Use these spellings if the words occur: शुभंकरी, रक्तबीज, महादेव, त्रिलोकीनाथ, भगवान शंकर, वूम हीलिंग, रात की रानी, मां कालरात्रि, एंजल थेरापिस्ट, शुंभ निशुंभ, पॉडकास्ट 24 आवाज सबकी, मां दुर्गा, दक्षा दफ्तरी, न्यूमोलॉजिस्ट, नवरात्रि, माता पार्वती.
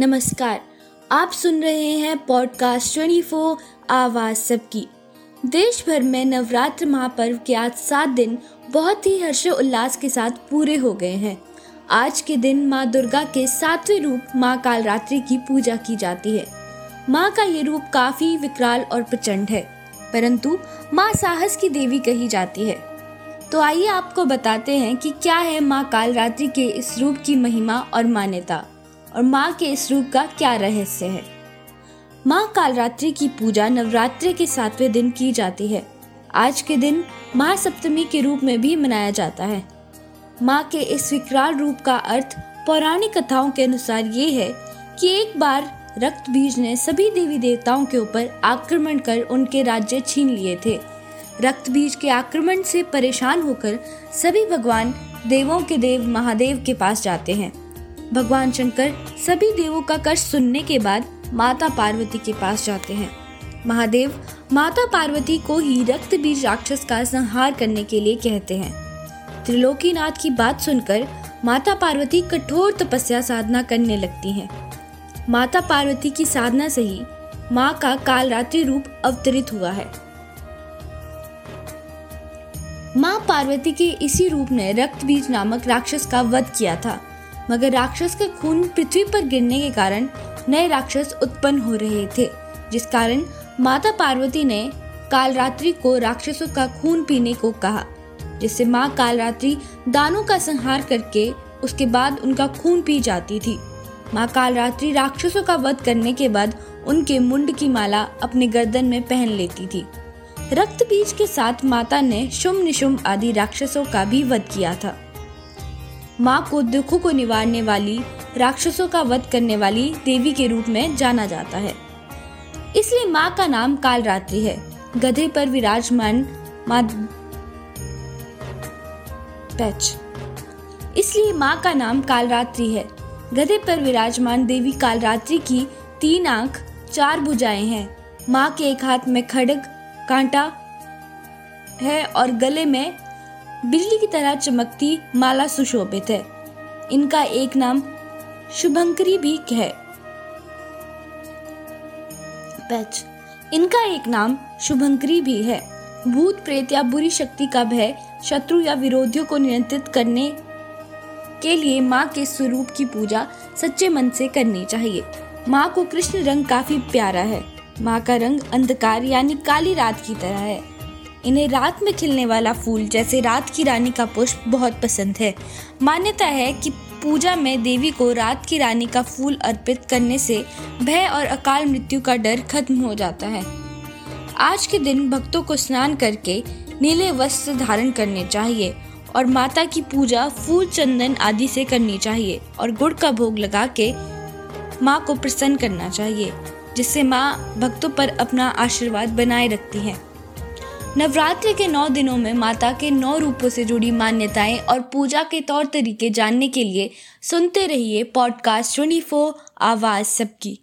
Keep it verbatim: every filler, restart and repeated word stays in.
नमस्कार, आप सुन रहे हैं पॉडकास्ट चौबीस आवाज सबकी। देश भर में नवरात्र महापर्व के आज सात दिन बहुत ही हर्षोल्लास के साथ पूरे हो गए हैं। आज के दिन मां दुर्गा के सातवें रूप मां कालरात्रि की पूजा की जाती है। मां का ये रूप काफी विकराल और प्रचंड है, परंतु मां साहस की देवी कही जाती है। तो आइए आपको बताते हैं कि क्या है मां कालरात्रि के इस रूप की महिमा और मान्यता, और मां के इस रूप का क्या रहस्य है। मां कालरात्रि की पूजा नवरात्रि के सातवें दिन की जाती है। आज के दिन महासप्तमी के रूप में भी मनाया जाता है। मां के इस विकराल रूप का अर्थ पौराणिक कथाओं के अनुसार ये है कि एक बार रक्तबीज ने सभी देवी देवताओं के ऊपर आक्रमण कर उनके राज्य छीन लिए थे। रक्तबीज के आक्रमण से परेशान होकर सभी भगवान देवों के देव महादेव के पास जाते हैं। भगवान शंकर सभी देवों का कष्ट सुनने के बाद माता पार्वती के पास जाते हैं। महादेव माता पार्वती को ही रक्तबीज राक्षस का संहार करने के लिए कहते हैं। त्रिलोकीनाथ की बात सुनकर माता पार्वती कठोर तपस्या साधना करने लगती हैं। माता पार्वती की साधना से ही मां का कालरात्रि रूप अवतरित हुआ है। मां पार्वती के इसी रूप ने रक्तबीज नामक राक्षस का वध किया था, मगर राक्षस का खून पृथ्वी पर गिरने के कारण नए राक्षस उत्पन्न हो रहे थे, जिस कारण माता पार्वती ने कालरात्रि को राक्षसों का खून पीने को कहा, जिससे मां कालरात्रि दानों का संहार करके उसके बाद उनका खून पी जाती थी। मां कालरात्रि राक्षसों का वध करने के बाद उनके मुंड की माला अपने गर्दन में पहन लेती थी। रक्तबीज के साथ माता ने शुंभ निशुंभ आदि राक्षसों का भी वध किया था। मां को दुखों को निवारने वाली, राक्षसों का वध करने वाली देवी के रूप में जाना जाता है, इसलिए मां का नाम कालरात्रि है। गधे पर विराजमान मां पैच इसलिए मां का नाम कालरात्रि है। गधे पर विराजमान देवी कालरात्रि की तीन आंख, चार भुजाएं हैं। मां के एक हाथ में खड्ग कांटा है और गले में बिजली की तरह चमकती माला सुशोभित है। इनका एक नाम शुभंकरी भी है। पैच इनका एक नाम शुभंकरी भी है। भूत, प्रेत या बुरी शक्ति का भय, शत्रु या विरोधियों को नियंत्रित करने के लिए माँ के स्वरूप की पूजा सच्चे मन से करनी चाहिए। माँ को कृष्ण रंग काफी प्यारा है। माँ का रंग अंधकार यानी काली रात की तरह है। इन्हें रात में खिलने वाला फूल जैसे रात की रानी का पुष्प बहुत पसंद है। मान्यता है कि पूजा में देवी को रात की रानी का फूल अर्पित करने से भय और अकाल मृत्यु का डर खत्म हो जाता है। आज के दिन भक्तों को स्नान करके नीले वस्त्र धारण करने चाहिए और माता की पूजा फूल, चंदन आदि से करनी चाहिए और गुड़ का भोग लगा के माँ को प्रसन्न करना चाहिए, जिससे माँ भक्तों पर अपना आशीर्वाद बनाए रखती है। नवरात्रि के नौ दिनों में माता के नौ रूपों से जुड़ी मान्यताएं और पूजा के तौर तरीके जानने के लिए सुनते रहिए पॉडकास्ट चौबीस आवाज सबकी।